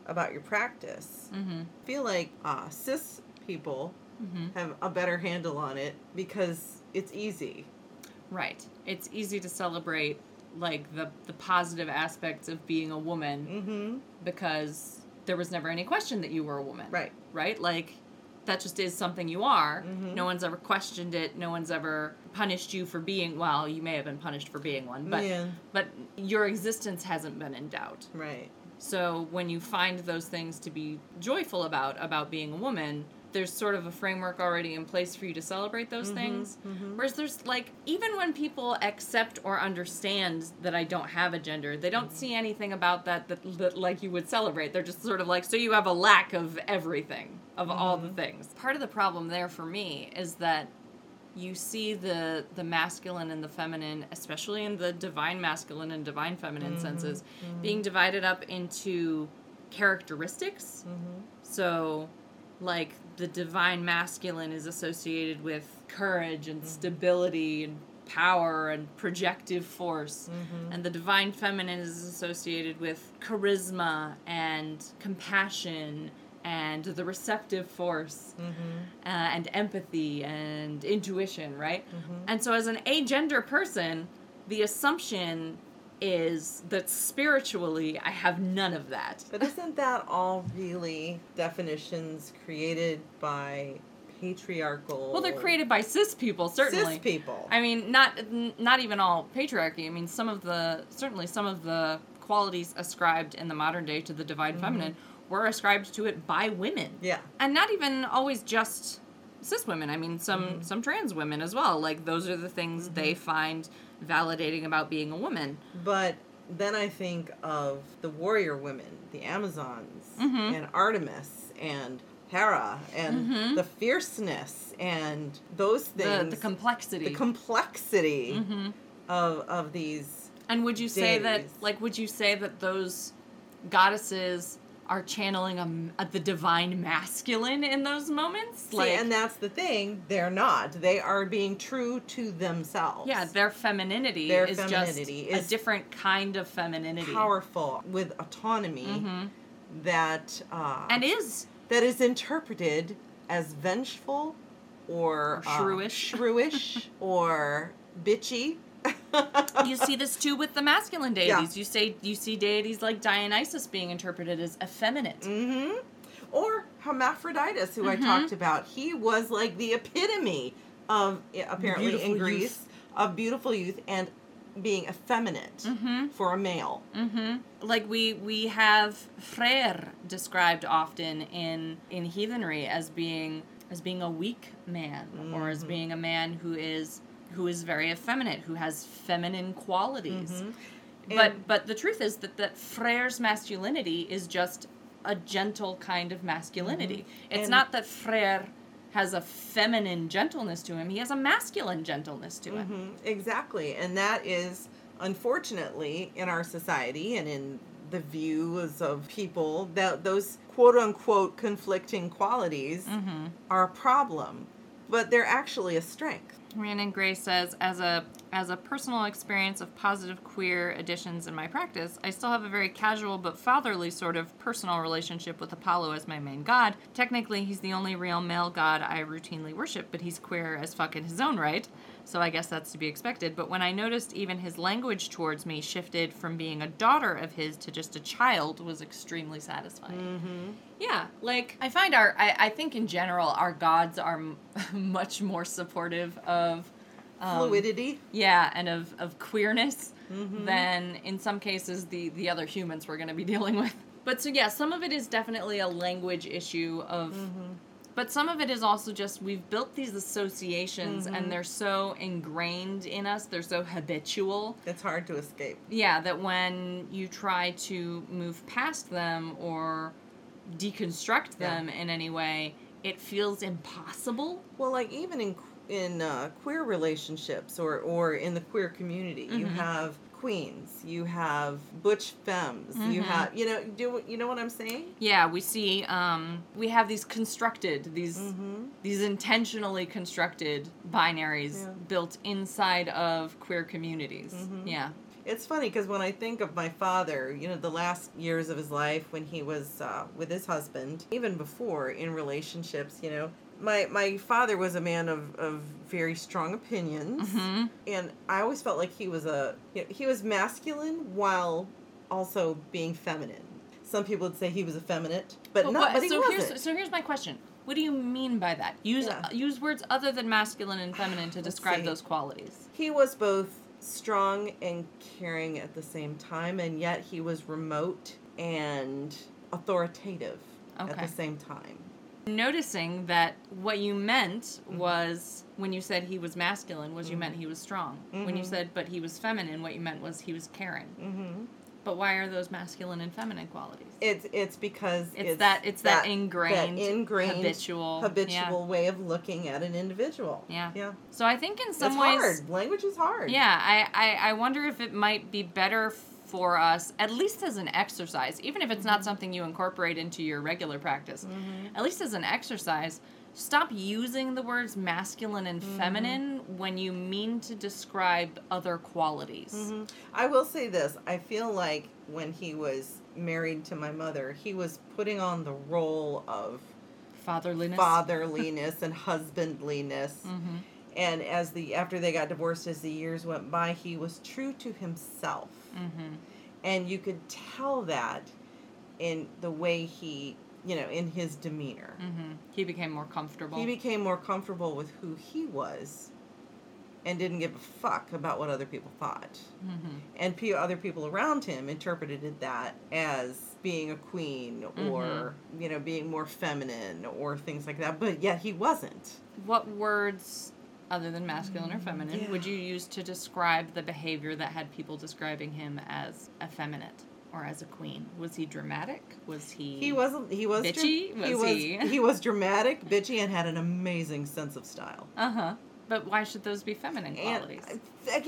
about your practice? Mm-hmm. I feel like cis people mm-hmm. have a better handle on it because it's easy. Right. It's easy to celebrate, like, the positive aspects of being a woman mm-hmm. because there was never any question that you were a woman. Right. Right? Like, that just is something you are. Mm-hmm. No one's ever questioned it. No one's ever punished you for being... Well, you may have been punished for being one, but your existence hasn't been in doubt. Right. So when you find those things to be joyful about being a woman, there's sort of a framework already in place for you to celebrate those things. Mm-hmm. Whereas there's, like, even when people accept or understand that I don't have a gender, they don't see anything about that like, you would celebrate. They're just sort of like, so you have a lack of everything, of all the things. Part of the problem there for me is that you see the masculine and the feminine, especially in the divine masculine and divine feminine senses, being divided up into characteristics. Mm-hmm. So, like, the divine masculine is associated with courage and stability and power and projective force. Mm-hmm. And the divine feminine is associated with charisma and compassion and the receptive force and empathy and intuition, right? Mm-hmm. And so as an agender person, the assumption is that spiritually I have none of that. But isn't that all really definitions created by patriarchal... Well, they're created by cis people, certainly. Cis people. I mean, not even all patriarchy. I mean, some of the qualities ascribed in the modern day to the divine feminine were ascribed to it by women. Yeah. And not even always just cis women. I mean, some trans women as well. Like, those are the things they find validating about being a woman. But then I think of the warrior women, the Amazons, and Artemis, and Hera, and the fierceness, and those things. The complexity. The complexity of these And would you days. Say that, like, those goddesses are channeling the divine masculine in those moments? Like, see, and that's the thing. They're not. They are being true to themselves. Yeah, their femininity is just a different kind of femininity. Powerful, with autonomy that... and is. That is interpreted as vengeful or shrewish or bitchy. You see this too with the masculine deities. Yeah. You see deities like Dionysus being interpreted as effeminate, or Hermaphroditus, who I talked about. He was like the epitome of, apparently beautiful in Greece, of beautiful youth and being effeminate for a male. Like we have Freyr described often in heathenry as being a weak man, or as being a man who is very effeminate, who has feminine qualities. But the truth is that Freyr's masculinity is just a gentle kind of masculinity. It's not that Freyr has a feminine gentleness to him. He has a masculine gentleness to him. Exactly. And that is, unfortunately, in our society and in the views of people, that those quote-unquote conflicting qualities are a problem. But they're actually a strength. Rhiannon Gray says, as a personal experience of positive queer additions in my practice, I still have a very casual but fatherly sort of personal relationship with Apollo as my main god. Technically, he's the only real male god I routinely worship, but he's queer as fuck in his own right, so I guess that's to be expected. But when I noticed even his language towards me shifted from being a daughter of his to just a child was extremely satisfying. Yeah, like, I find I think in general our gods are much more supportive of fluidity. Yeah, and of queerness than in some cases the other humans we're going to be dealing with. But so yeah, some of it is definitely a language issue of, but some of it is also just we've built these associations and they're so ingrained in us, they're so habitual. It's hard to escape. Yeah, that when you try to move past them or deconstruct them in any way, it feels impossible. Well, like even in queer relationships or in the queer community, you have queens, you have butch femmes, you have, you know what I'm saying? Yeah, we see, we have these constructed, these intentionally constructed binaries built inside of queer communities. Yeah. It's funny because when I think of my father, you know, the last years of his life when he was with his husband, even before in relationships, you know, my father was a man of very strong opinions, and I always felt like he was he was masculine while also being feminine. Some people would say he was effeminate, but he wasn't. Here's my question. What do you mean by that? Use words other than masculine and feminine to describe those qualities. He was both strong and caring at the same time, and yet he was remote and authoritative at the same time. noticing that what you meant was, when you said he was masculine, was you meant he was strong. Mm-hmm. When you said, but he was feminine, what you meant was he was caring. Mm-hmm. But why are those masculine and feminine qualities? It's because it's that ingrained habitual way of looking at an individual. Yeah. Yeah. So I think in some ways it's hard. Language is hard. Yeah. I wonder if it might be better for us, at least as an exercise, even if it's not something you incorporate into your regular practice, at least as an exercise, stop using the words masculine and feminine when you mean to describe other qualities. Mm-hmm. I will say this. I feel like when he was married to my mother, he was putting on the role of fatherliness and husbandliness. Mm-hmm. And after they got divorced, as the years went by, he was true to himself. Mm-hmm. And you could tell that in the way he... in his demeanor. Mm-hmm. He became more comfortable. With who he was and didn't give a fuck about what other people thought. Mm-hmm. And other people around him interpreted that as being a queen or, being more feminine or things like that. But yet he wasn't. What words, other than masculine or feminine, would you use to describe the behavior that had people describing him as effeminate? Or as a queen? Was he dramatic? Was he? He was bitchy. He was dramatic, bitchy, and had an amazing sense of style. Uh huh. But why should those be feminine qualities? But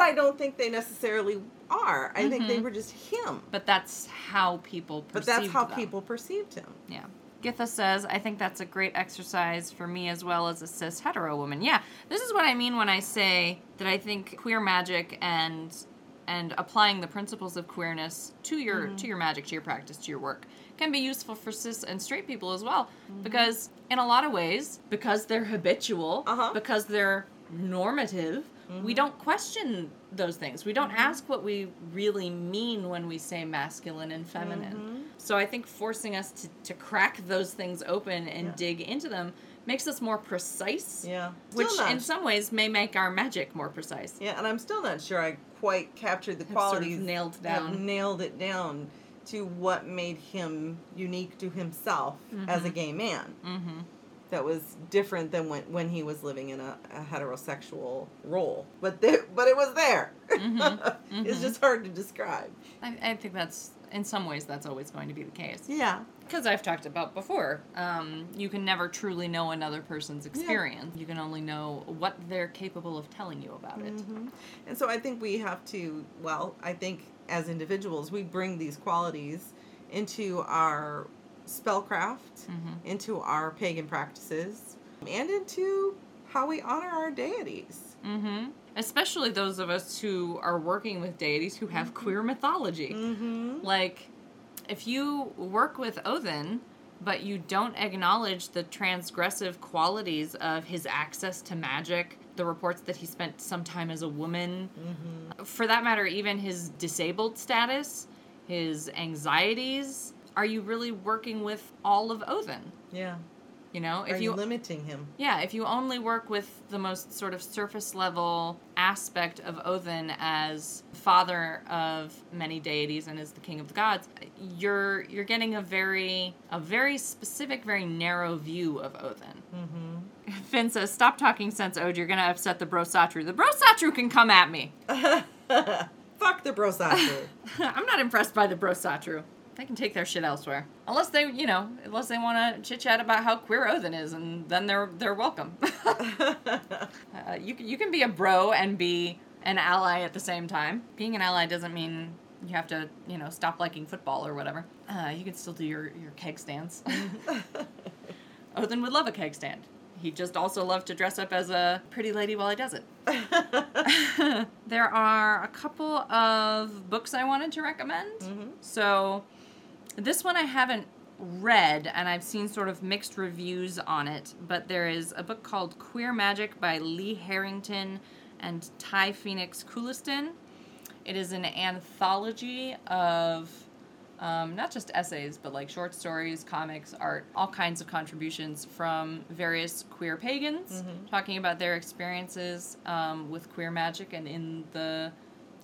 I don't think they necessarily are. I think they were just him. But that's how people perceived him. Yeah. Githa says, I think that's a great exercise for me as well as a cis hetero woman. Yeah. This is what I mean when I say that I think queer magic and applying the principles of queerness to your magic, to your practice, to your work, can be useful for cis and straight people as well. Mm-hmm. Because in a lot of ways, because they're habitual, because they're normative, we don't question those things. We don't ask what we really mean when we say masculine and feminine. Mm-hmm. So I think forcing us to crack those things open and dig into them makes us more precise, which in some ways may make our magic more precise. Yeah, and I'm still not sure I quite captured the qualities. Sort of nailed it down to what made him unique to himself as a gay man. Mm-hmm. That was different than when he was living in a heterosexual role. But it was there. Mm-hmm. Mm-hmm. It's just hard to describe. I think that's, in some ways, that's always going to be the case. Yeah. Because I've talked about before, you can never truly know another person's experience. Yeah. You can only know what they're capable of telling you about it. Mm-hmm. And so I think we have to, I think as individuals, we bring these qualities into our spellcraft, into our pagan practices, and into how we honor our deities. Mm-hmm. Especially those of us who are working with deities who have queer mythology. Mm-hmm. Like, if you work with Odin, but you don't acknowledge the transgressive qualities of his access to magic, the reports that he spent some time as a woman, for that matter, even his disabled status, his anxieties, are you really working with all of Odin? Yeah. If you limiting him? Yeah, if you only work with the most sort of surface level aspect of Odin as father of many deities and as the king of the gods, you're getting a very specific, very narrow view of Odin. Mm-hmm. Finn says, "Stop talking sense, Ode. You're going to upset the Brosatru. The Brosatru can come at me." Fuck the Brosatru. I'm not impressed by the Brosatru. They can take their shit elsewhere. Unless they, unless they want to chit-chat about how queer Odin is, and then they're welcome. You can be a bro and be an ally at the same time. Being an ally doesn't mean you have to, stop liking football or whatever. You can still do your keg stands. Odin would love a keg stand. He just also loves to dress up as a pretty lady while he does it. There are a couple of books I wanted to recommend. Mm-hmm. So... this one I haven't read, and I've seen sort of mixed reviews on it, but there is a book called Queer Magic by Lee Harrington and Ty Phoenix Cooliston. It is an anthology of not just essays, but like short stories, comics, art, all kinds of contributions from various queer pagans talking about their experiences with queer magic and in the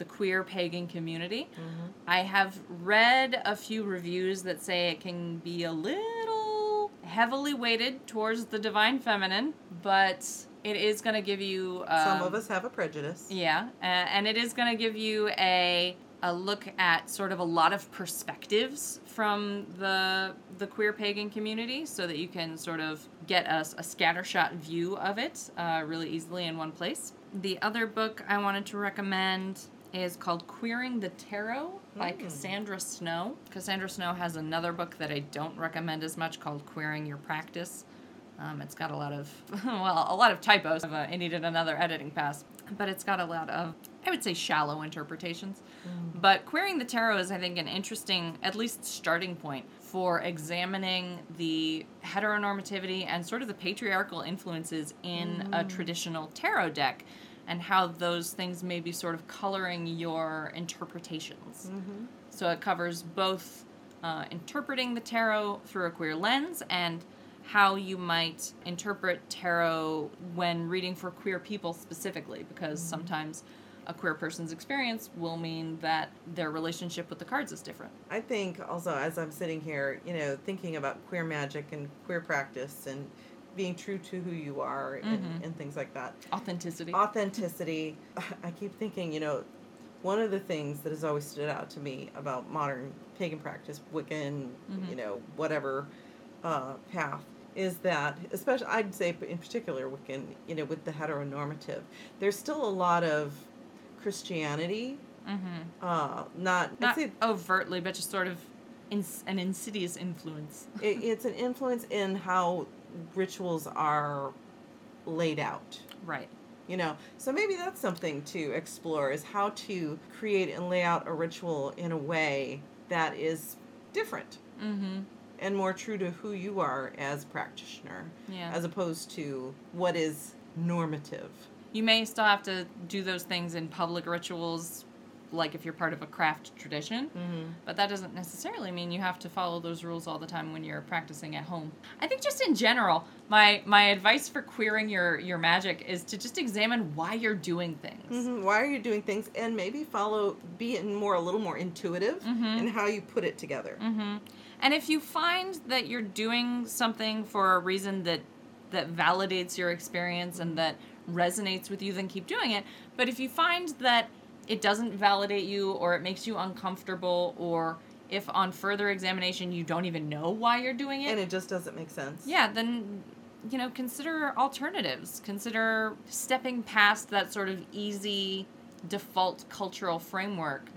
the queer pagan community. Mm-hmm. I have read a few reviews that say it can be a little heavily weighted towards the divine feminine, but it is going to give you... some of us have a prejudice. Yeah, and it is going to give you a look at sort of a lot of perspectives from the queer pagan community so that you can sort of get a scattershot view of it really easily in one place. The other book I wanted to recommend is called Queering the Tarot by Cassandra Snow. Cassandra Snow has another book that I don't recommend as much called Queering Your Practice. It's got a lot of typos. It needed another editing pass. But it's got a lot of, I would say, shallow interpretations. Mm. But Queering the Tarot is, I think, an interesting, at least starting point, for examining the heteronormativity and sort of the patriarchal influences in a traditional tarot deck and how those things may be sort of coloring your interpretations. Mm-hmm. So it covers both interpreting the tarot through a queer lens and how you might interpret tarot when reading for queer people specifically, because sometimes a queer person's experience will mean that their relationship with the cards is different. I think also, as I'm sitting here, thinking about queer magic and queer practice and being true to who you are and things like that. Authenticity. I keep thinking, one of the things that has always stood out to me about modern pagan practice, Wiccan, whatever path, is that, especially, I'd say in particular Wiccan, with the heteronormative, there's still a lot of Christianity, not I'd say, overtly, but just sort of an insidious influence. It's an influence in how rituals are laid out. Right. So maybe that's something to explore, is how to create and lay out a ritual in a way that is different. Mm-hmm. And more true to who you are as a practitioner, as opposed to what is normative. You may still have to do those things in public rituals, like if you're part of a craft tradition, but that doesn't necessarily mean you have to follow those rules all the time when you're practicing at home. I think just in general, my advice for queering your magic is to just examine why you're doing things. Mm-hmm. Why are you doing things? And maybe be a little more intuitive in how you put it together. Mm-hmm. And if you find that you're doing something for a reason that validates your experience and that resonates with you, then keep doing it. But if you find that it doesn't validate you, or it makes you uncomfortable, or if on further examination you don't even know why you're doing it, and it just doesn't make sense, then consider alternatives. Consider stepping past that sort of easy default cultural framework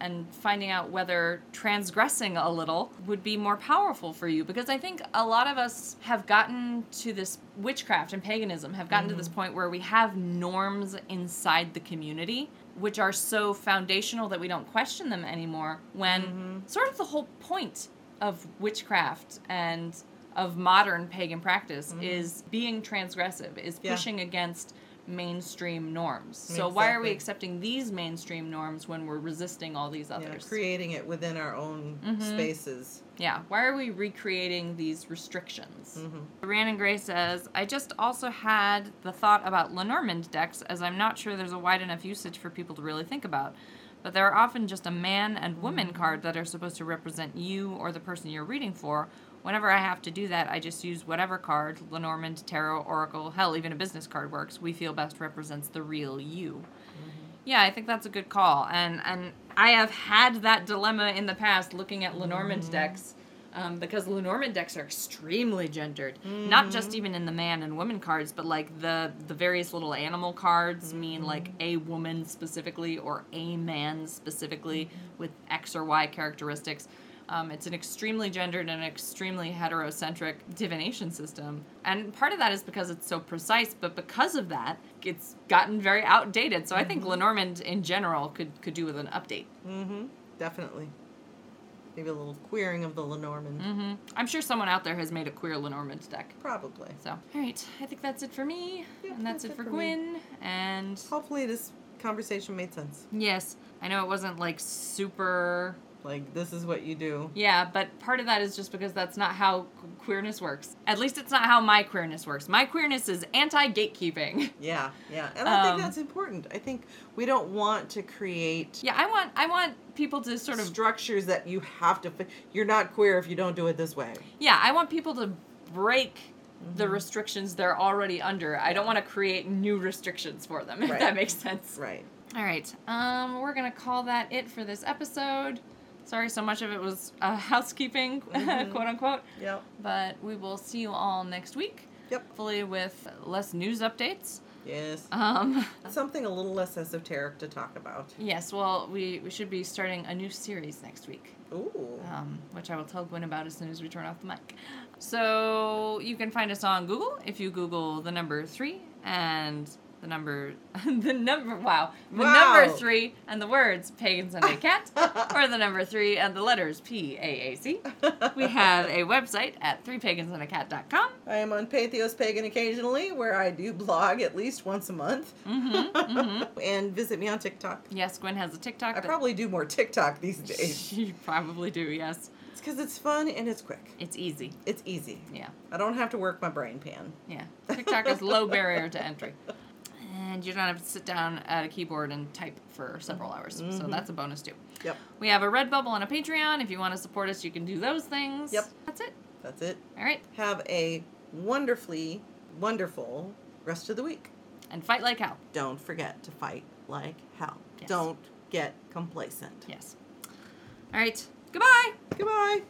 and finding out whether transgressing a little would be more powerful for you. Because I think a lot of us have gotten to this, witchcraft and paganism have gotten to this point where we have norms inside the community which are so foundational that we don't question them anymore, when sort of the whole point of witchcraft and of modern pagan practice is being transgressive, is pushing against mainstream norms. So why are we accepting these mainstream norms when we're resisting all these others? Creating it within our own spaces. Why are we recreating these restrictions? Rhiannon Gray says, I just also had the thought about Lenormand decks, as I'm not sure there's a wide enough usage for people to really think about. But there are often just a man and woman card that are supposed to represent you or the person you're reading for. Whenever I have to do that, I just use whatever card, Lenormand, Tarot, Oracle, hell, even a business card works, we feel best represents the real you. Yeah, I think that's a good call. And I have had that dilemma in the past looking at Lenormand decks, because Lenormand decks are extremely gendered. Not just even in the man and woman cards, but like the various little animal cards mean like a woman specifically or a man specifically with X or Y characteristics. It's an extremely gendered and extremely heterocentric divination system. And part of that is because it's so precise, but because of that, it's gotten very outdated. So I think Lenormand in general could do with an update. Definitely. Maybe a little queering of the Lenormand. I'm sure someone out there has made a queer Lenormand deck. Probably. So, all right. I think that's it for me. Yeah, and that's it for Gwyn. Me. And hopefully this conversation made sense. Yes. I know it wasn't like super Like, this is what you do. Yeah, but part of that is just because that's not how queerness works. At least it's not how my queerness works. My queerness is anti-gatekeeping. Yeah, yeah. And I think that's important. I think we don't want to create... Yeah, I want people to sort of... structures that you have to... You're not queer if you don't do it this way. Yeah, I want people to break... the restrictions they're already under. I don't want to create new restrictions for them, if that makes sense. Right. All right. We're going to call that it for this episode. Sorry so much of it was housekeeping, quote unquote. Yep. But we will see you all next week. Yep. Hopefully with less news updates. Yes. Something a little less esoteric to talk about. Yes, well, we should be starting a new series next week. Ooh. Which I will tell Gwen about as soon as we turn off the mic. So you can find us on Google if you Google the number 3 and the number... number 3 and the words Pagans and a Cat, or the number 3 and the letters P-A-A-C. We have a website at 3pagansandacat.com. I am on Patheos Pagan occasionally, where I do blog at least once a month. Mm-hmm, mm-hmm. And visit me on TikTok. Yes, Gwen has a TikTok. I probably do more TikTok these days. You probably do, yes. It's because it's fun and it's quick. It's easy. It's easy. Yeah. I don't have to work my brain pan. Yeah. TikTok is low barrier to entry. And you don't have to sit down at a keyboard and type for several hours. Mm-hmm. So that's a bonus too. Yep. We have a Redbubble and a Patreon. If you want to support us, you can do those things. Yep. That's it. That's it. All right. Have a wonderfully wonderful rest of the week. And fight like hell. Don't forget to fight like hell. Yes. Don't get complacent. Yes. All right. Goodbye. Goodbye.